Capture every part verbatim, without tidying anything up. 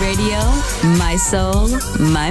radio, my soul, my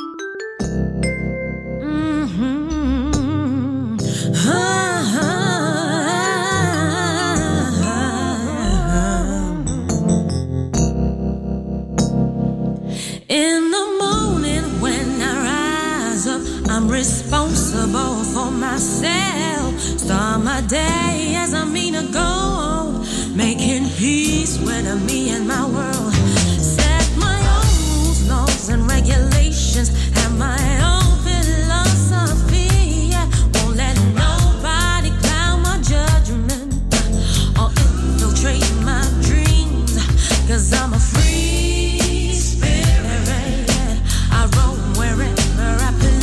Mm-hmm. Ah, ah, ah, ah. In the morning when I rise up, I'm responsible for myself. Start my day as I mean to go, making peace with me and my world. Set my own laws and regulations, have my own philosophy. Won't let nobody cloud my judgment or infiltrate my dreams, 'cause I'm a free spirit. I roam wherever I please.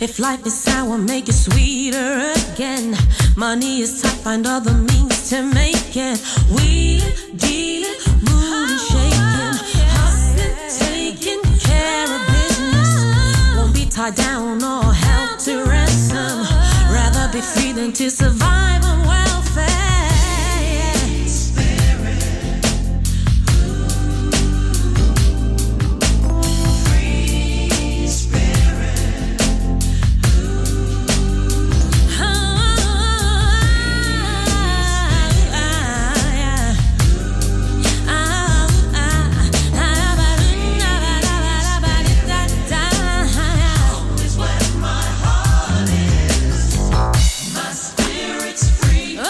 If life is sour, make it sweeter again. Money is tough, find other means to make it. Wheeling, dealing, moving, shaking, hustling, taking care of business. Won't be tied down or held to ransom. Rather be free than to survive on welfare. Oh!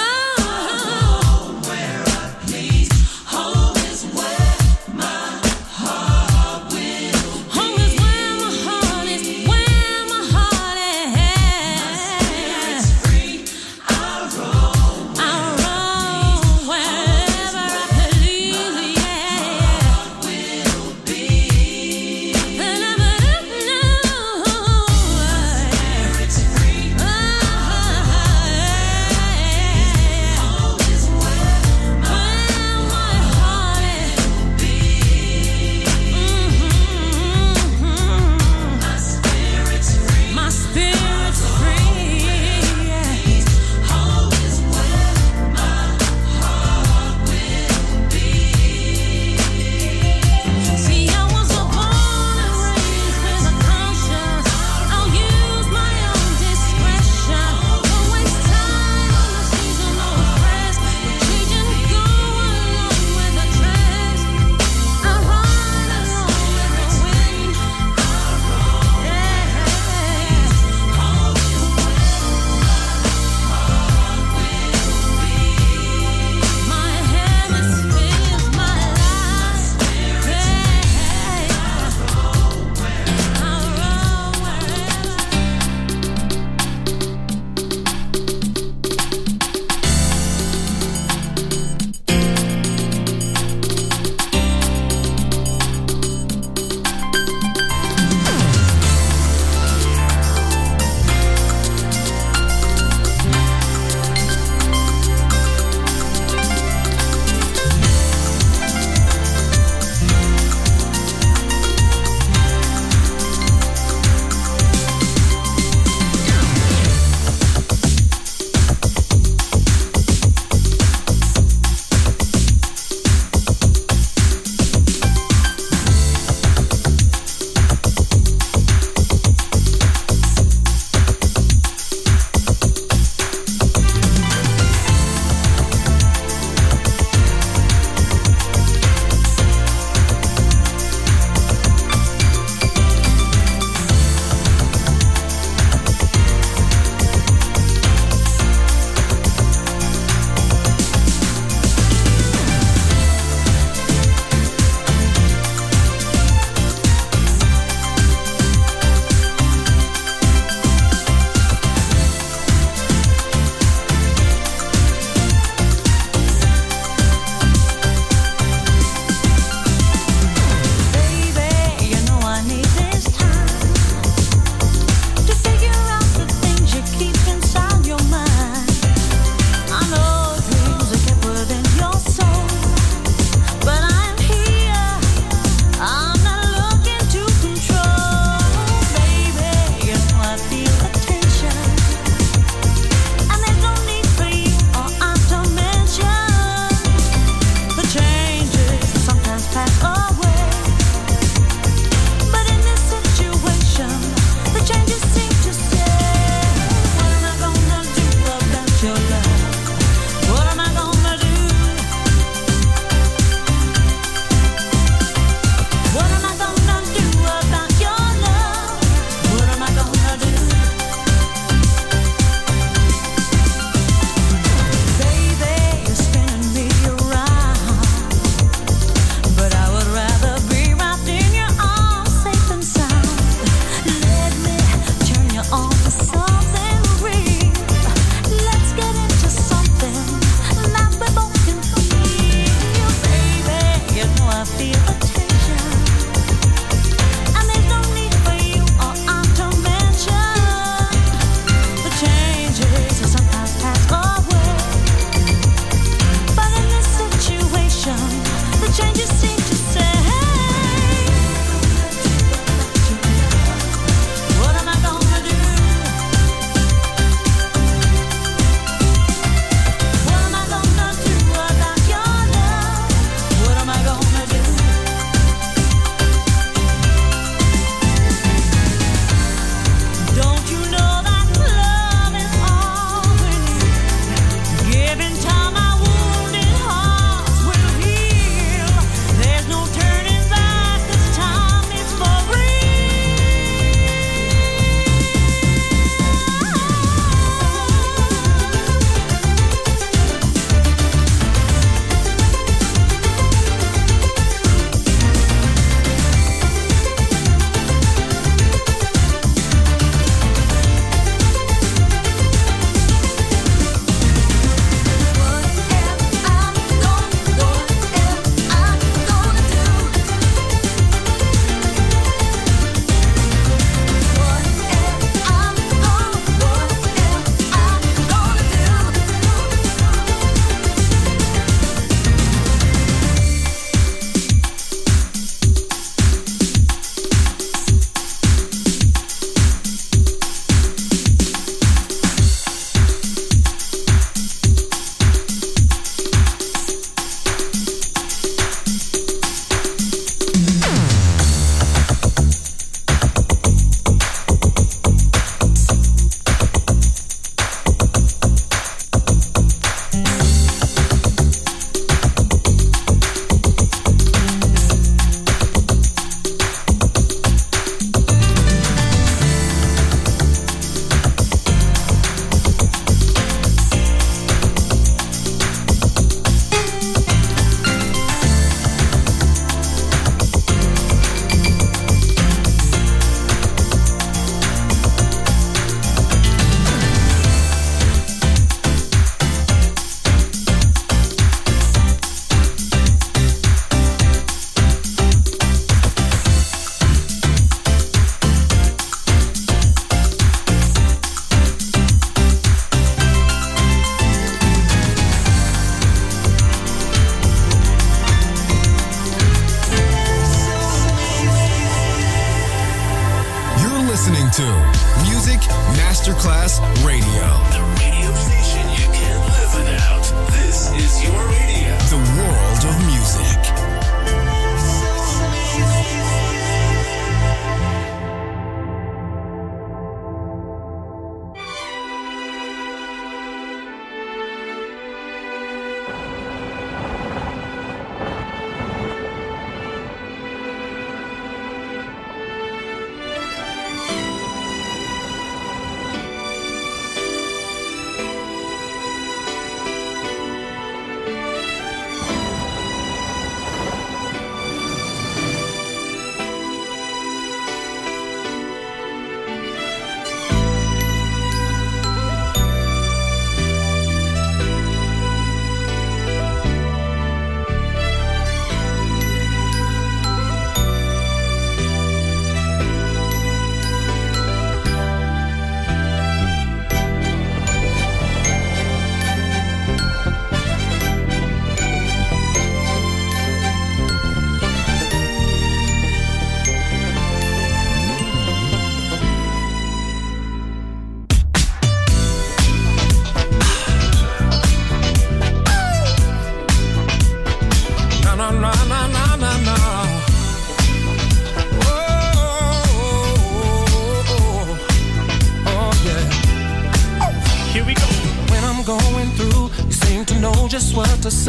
Music Masterclass Radio. The radio station you can't live without. This is your radio. The world of music.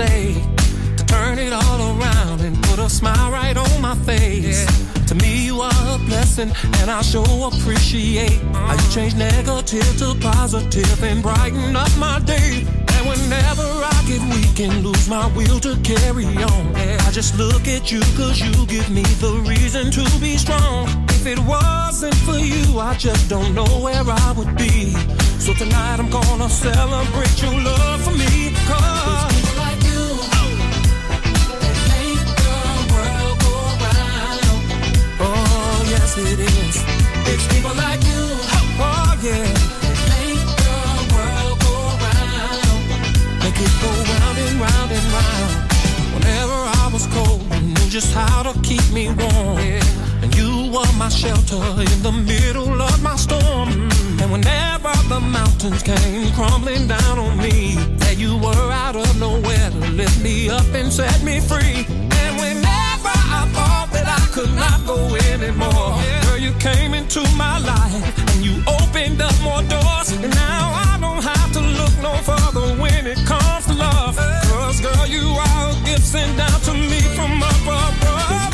Say to turn it all around and put a smile right on my face. Yeah. To me, you are a blessing, and I sure appreciate how you change negative to positive and brighten up my day. And whenever I get weak and lose my will to carry on, yeah. I just look at you, cause you give me the reason to be strong. If it wasn't for you, I just don't know where I would be. So tonight I'm gonna celebrate your love for me. Cause it is. It's people like you, oh yeah, that make the world go round. Make it go round and round and round. Whenever I was cold, you knew just how to keep me warm. Yeah. And you were my shelter in the middle of my storm. Mm. And whenever the mountains came crumbling down on me, that you were out of nowhere to lift me up and set me free. And whenever I thought I could not go anymore, yeah. Girl, you came into my life and you opened up more doors. And now I don't have to look no further when it comes to love. Cause girl, you are a gift sent down to me from up above.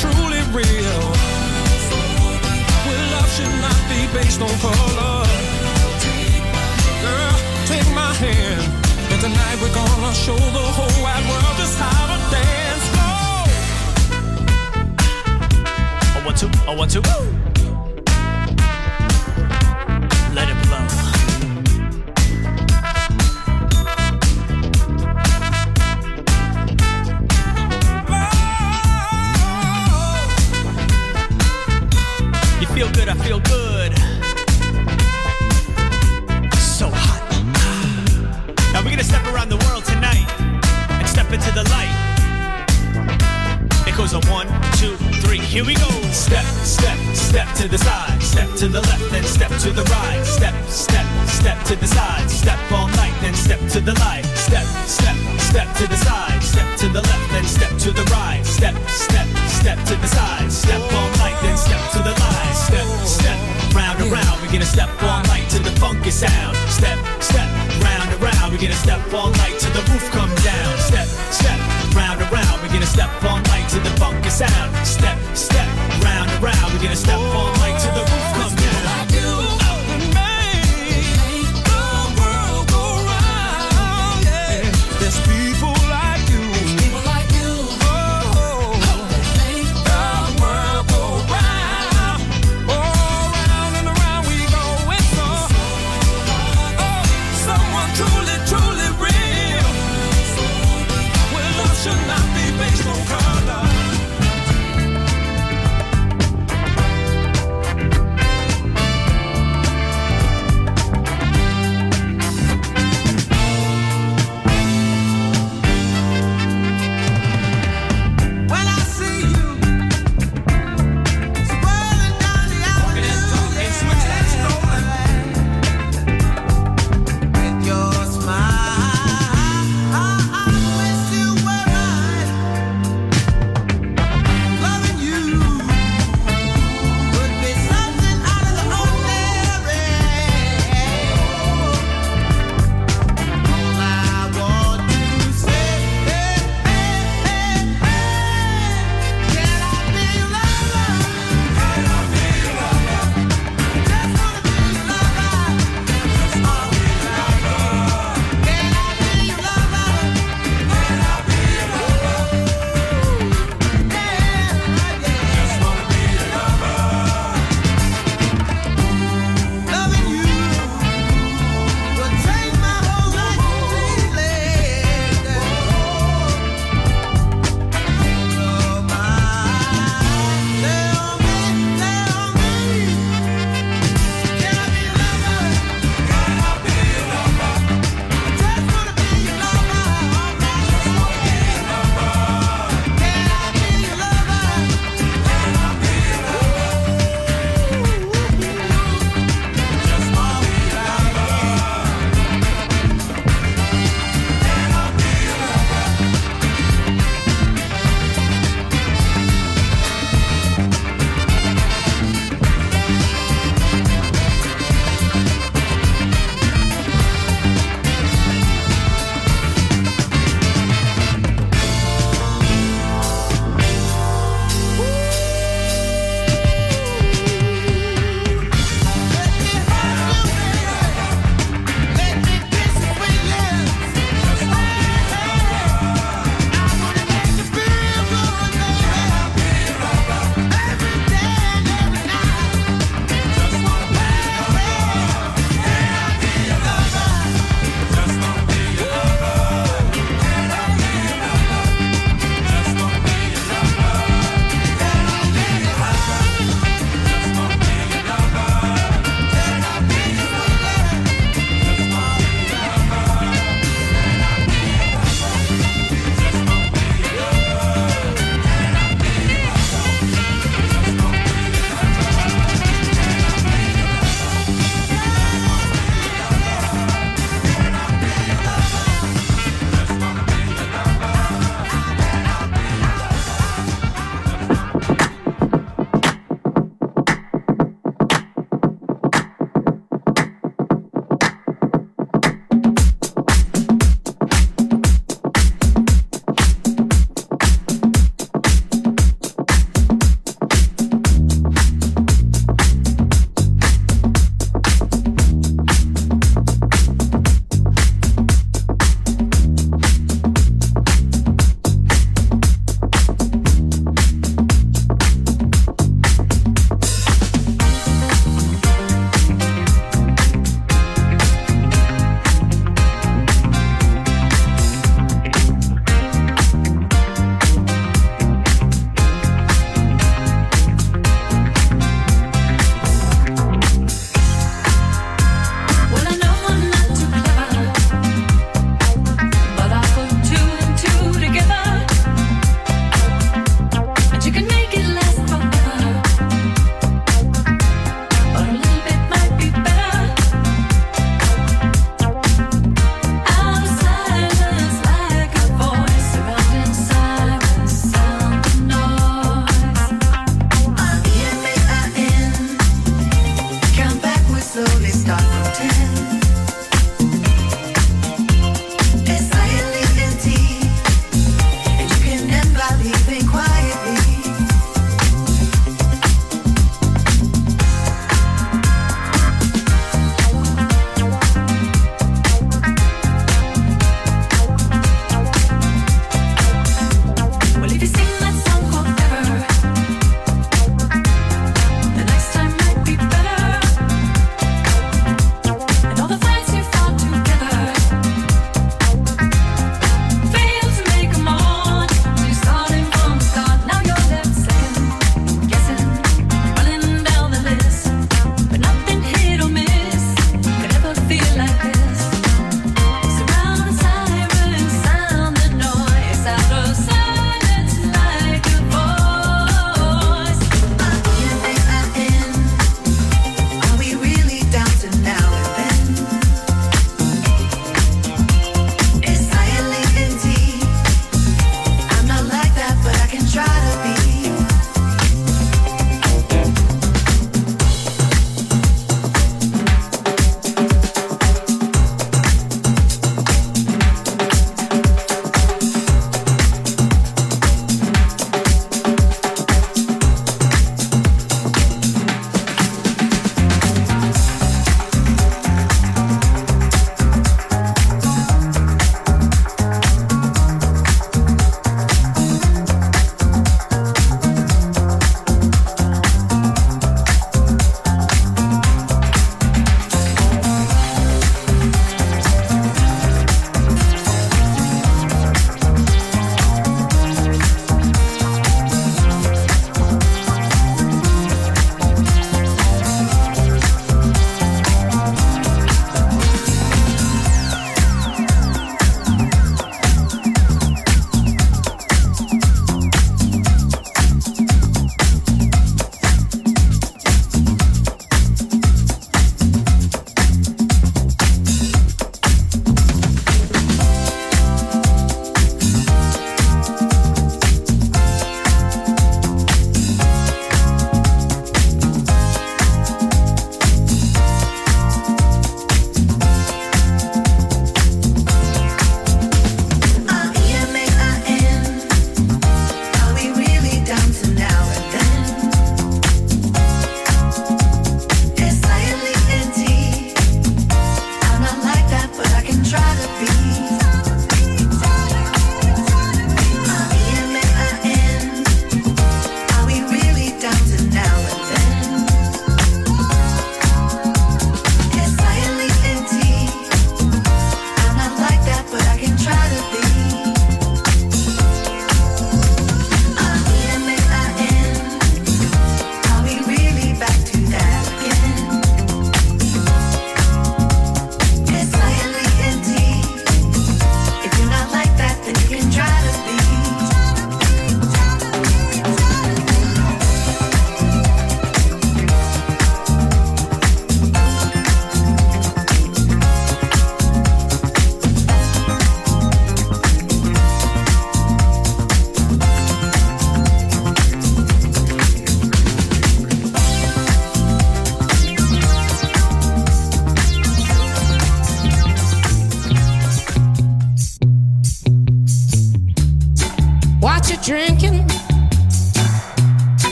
Truly real. Well, love should not be based on color. Girl, take my hand, and tonight we're gonna show the whole wide world just how to dance. Go. I want to, I want to. Let it blow. I feel good, I feel good. So hot. Now we're gonna step around the world tonight and step into the light. It goes on one, two, three, here we go. Step, step, step to the side. Step to the left, then step to the right. Step, step, step to the side. Step all night, then step to the light. Step, step, step to the side. Step to the left, then step to the right. Step, step, step to the side. Step all night, then step to the light. Step, step, round and round, we're gonna step all night to the funky sound. Step, step, round and round, we're gonna step all night till the roof come down. Step, step, round and round, we're gonna step all night to the funky sound. Step, step, round and round, we're gonna step all night till the roof come down. Should not be based on color.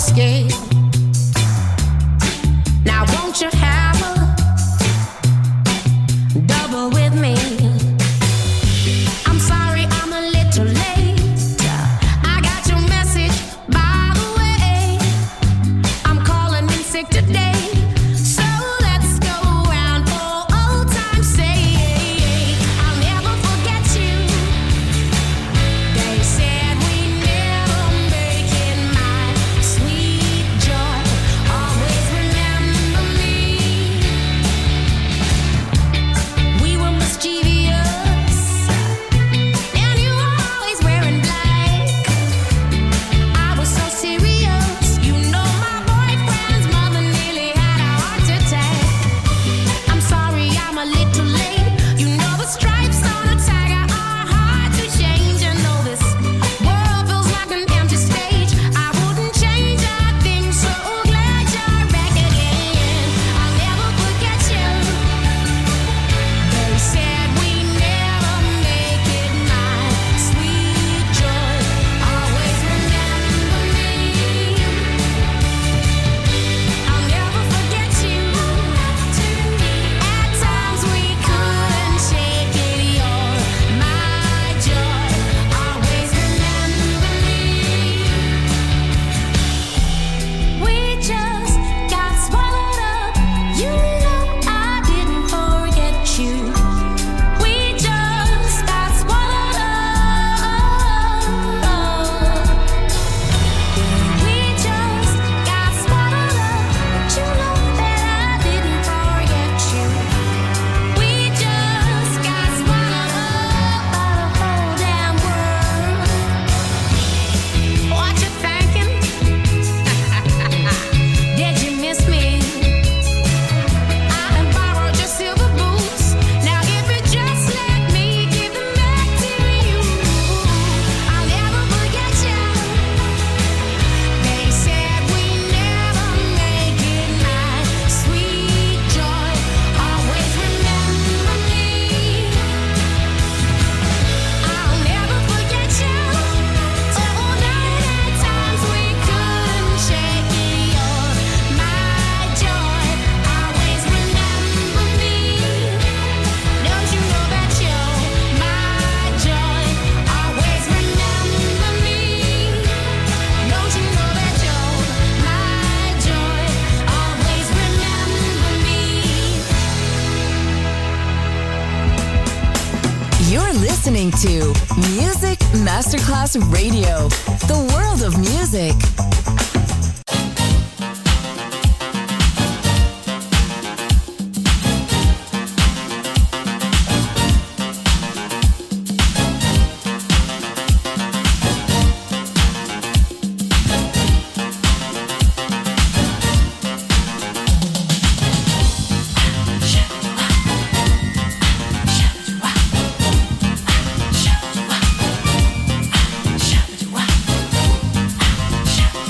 escape. Now won't you have a double with me? I'm sorry I'm a little late, I got your message by the way. I'm calling in sick today, so let's go round for old time's sake. I'll never forget you, they said we never make it, my sweet joy, always remember me. We were mischievous, and you were always wearing black. I was so serious, you know my boyfriend's mother nearly had a heart attack. I'm sorry I'm a little late, you know the stripes on a tiger are hard to change. I know this world feels like an empty stage, I wouldn't change a thing, so glad you're back again. I'll never forget you, they said we never make it, my sweet joy, always remember me. I'll never forget you. At times we couldn't shake it, you're my joy, always remember me. We just got swallowed up, you know I didn't forget you. We just got swallowed up. We just got swallowed up, you know that I didn't forget you. We just got swallowed up by the whole damn world. What you thinking? Did you miss me? I can borrow your silver boots. Now if you just let me give them back to you, I'll never forget you. They said we never make it, my sweet joy, always remember me. I'll never forget you. Oh, that at times we couldn't shake it, you're my joy, always remember me. Don't you know that you're my joy, always remember me. Don't you know that you're my joy, always remember me. You're listening to Music Masterclass Radio, the world of music.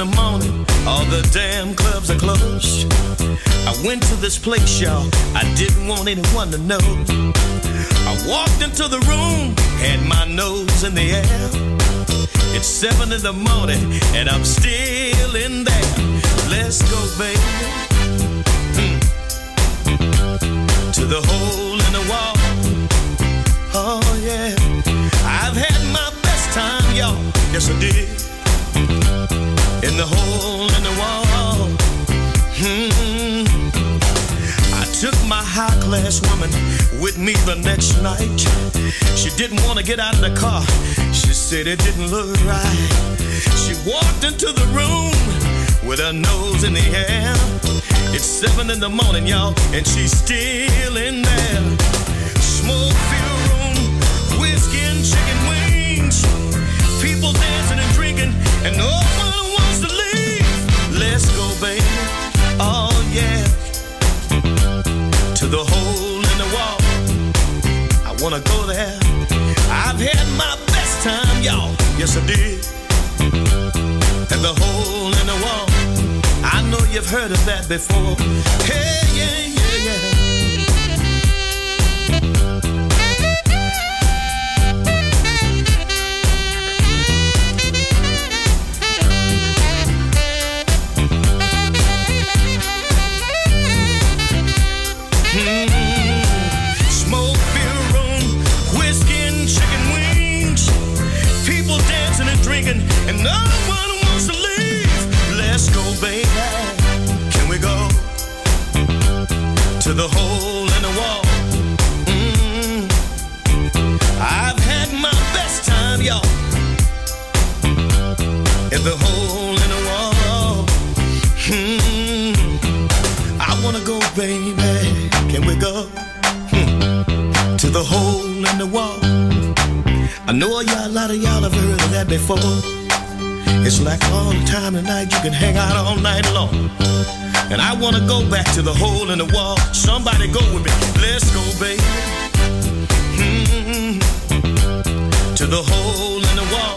the morning, all the damn clubs are closed. I went to this place, y'all, I didn't want anyone to know. I walked into the room, had my nose in the air. It's seven in the morning, and I'm still in there. Let's go, baby, mm. to the hole in the wall. Oh, yeah, I've had my best time, y'all, yes I did, in the hole in the wall. Mm-hmm. I took my high-class woman with me the next night. She didn't want to get out of the car. She said it didn't look right. She walked into the room with her nose in the air. It's seven in the morning, y'all, and she's still in there. Smoke-filled room, whiskey and chicken wings. People dancing and drinking, and no one wants to leave. Let's go, baby. Oh, yeah. To the hole in the wall. I want to go there. I've had my best time, y'all. Yes, I did. And the hole in the wall. I know you've heard of that before. Hey, yeah, yeah, yeah. And no one wants to leave. Let's go, baby. Can we go to the hole in the wall? Mm-hmm. I've had my best time, y'all, in the hole in the wall. Mm-hmm. I wanna go, baby. Can we go mm. to the hole in the wall? I know y'all, a lot of y'all have heard of that before. It's like all the time tonight, you can hang out all night long. And I want to go back to the hole in the wall. Somebody go with me. Let's go, baby. Mm-hmm. To the hole in the wall.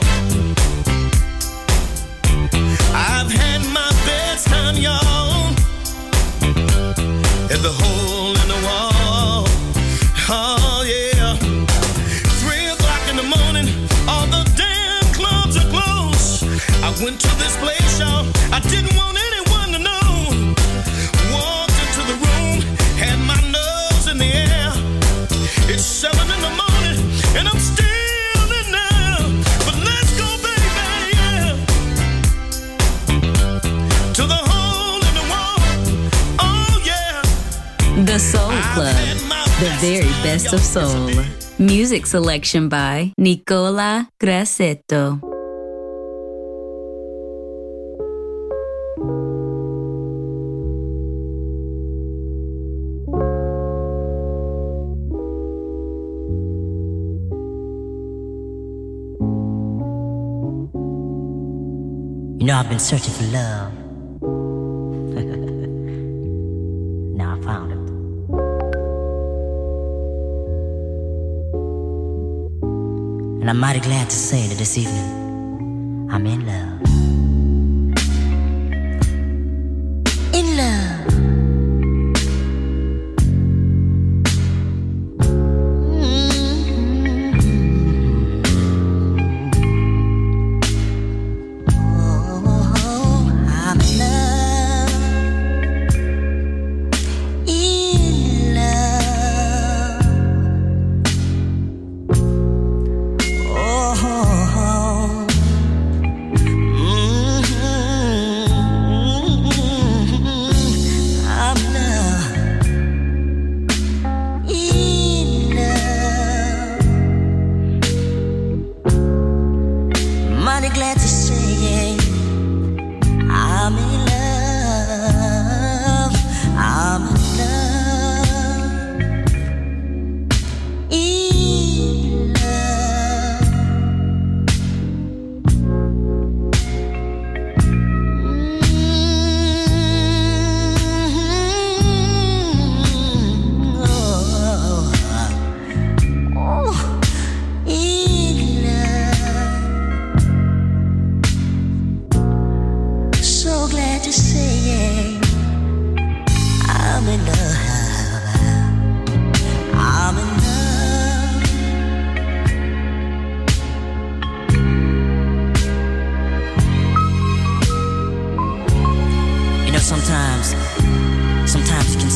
I've had my best time, y'all, at the hole in the wall. Oh, yeah. I went to this place, y'all, I didn't want anyone to know. Walked into the room, had my nose in the air. It's seven in the morning, and I'm still in there. But let's go, baby, yeah. To the hole in the wall, oh yeah. The Soul Club, the very best of soul. Music selection by Nicola Grassetto. You know, I've been searching for love. Now I found him. And I'm mighty glad to say that this evening I'm in love. In love. Mm.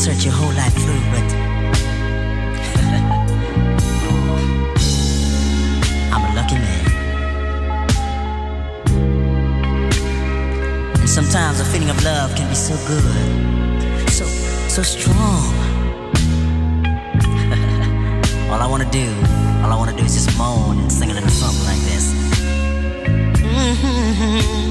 search your whole life through, but I'm a lucky man. And sometimes the feeling of love can be so good, so so strong. All I wanna do, all I wanna do is just moan and sing a little something like this. Mm-hmm.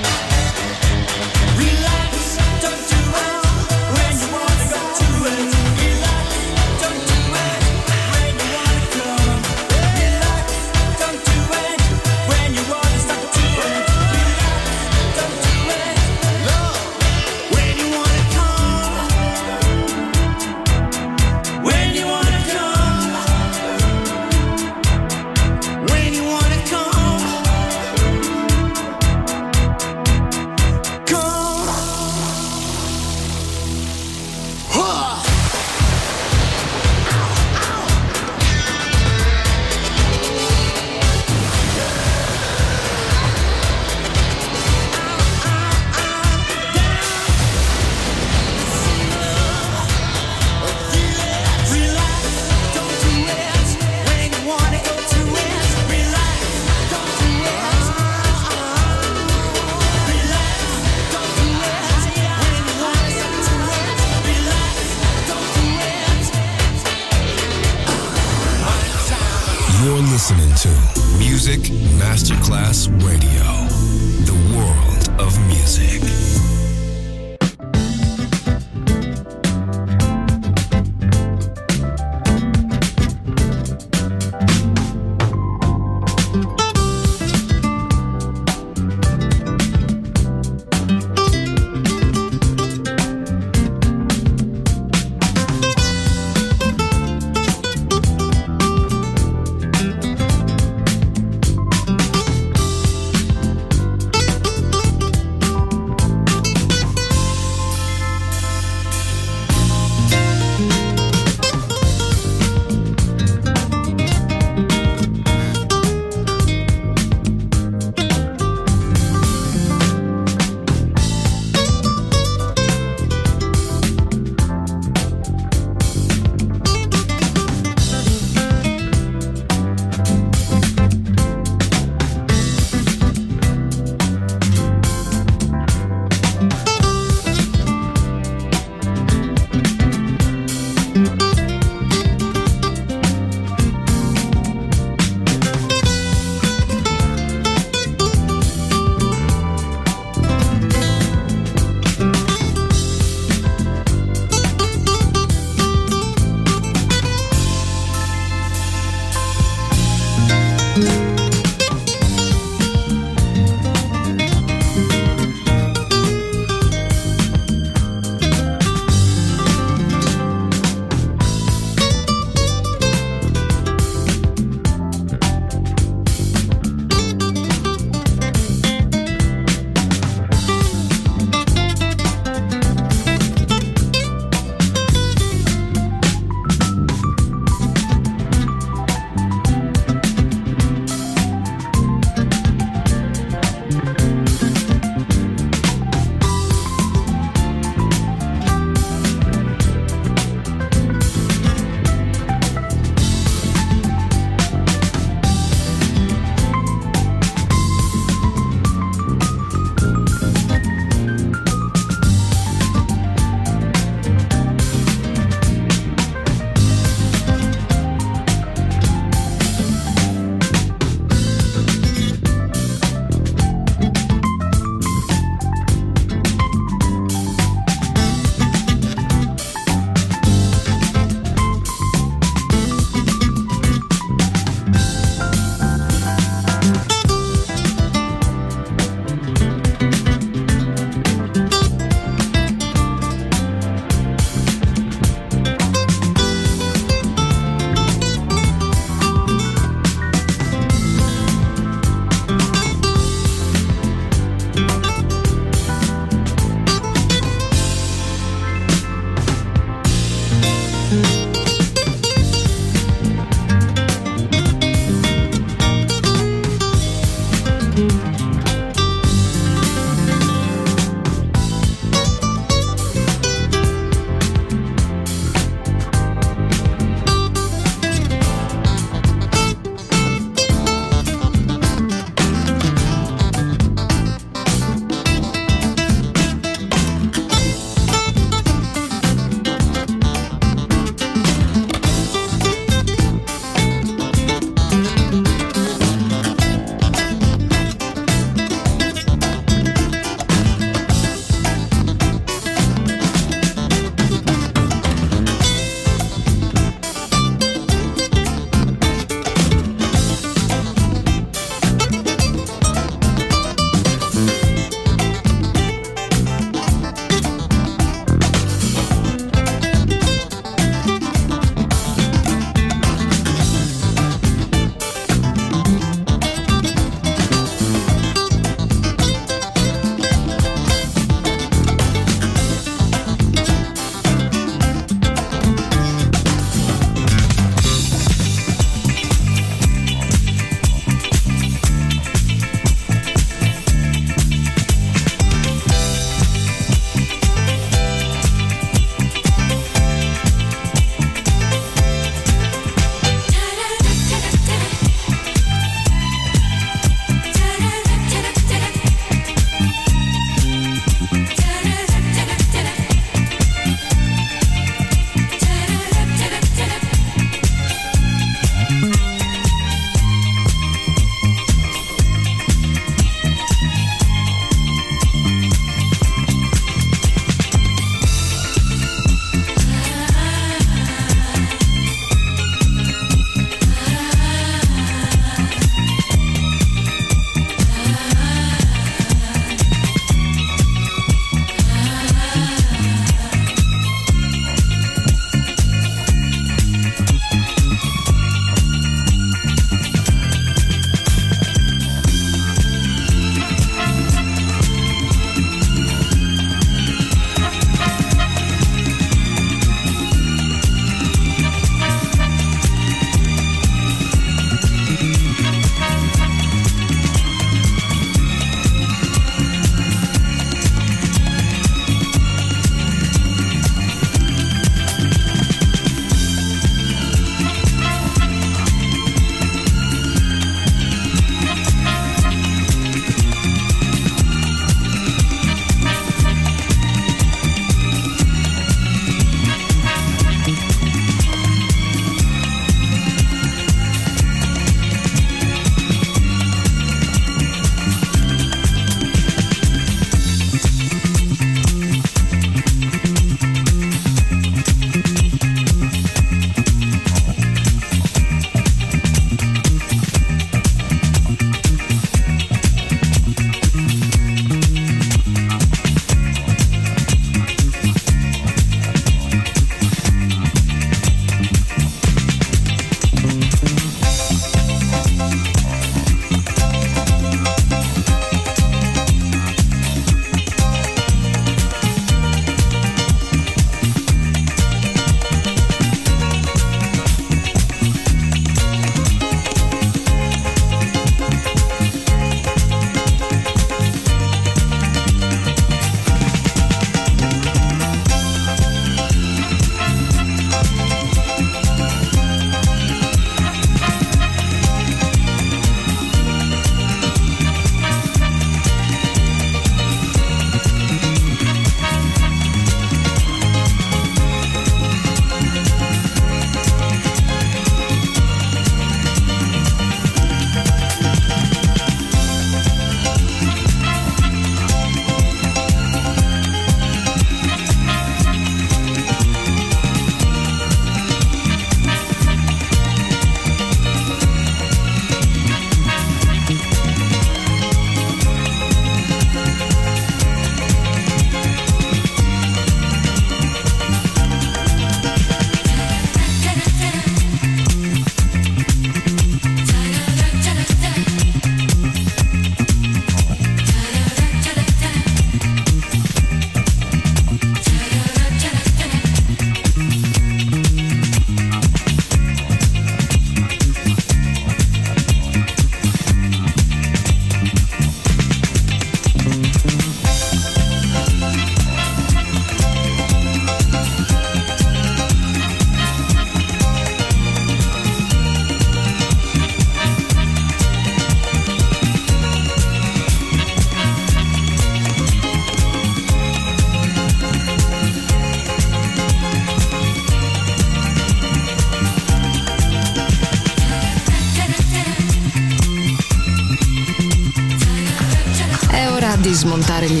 di smontare gli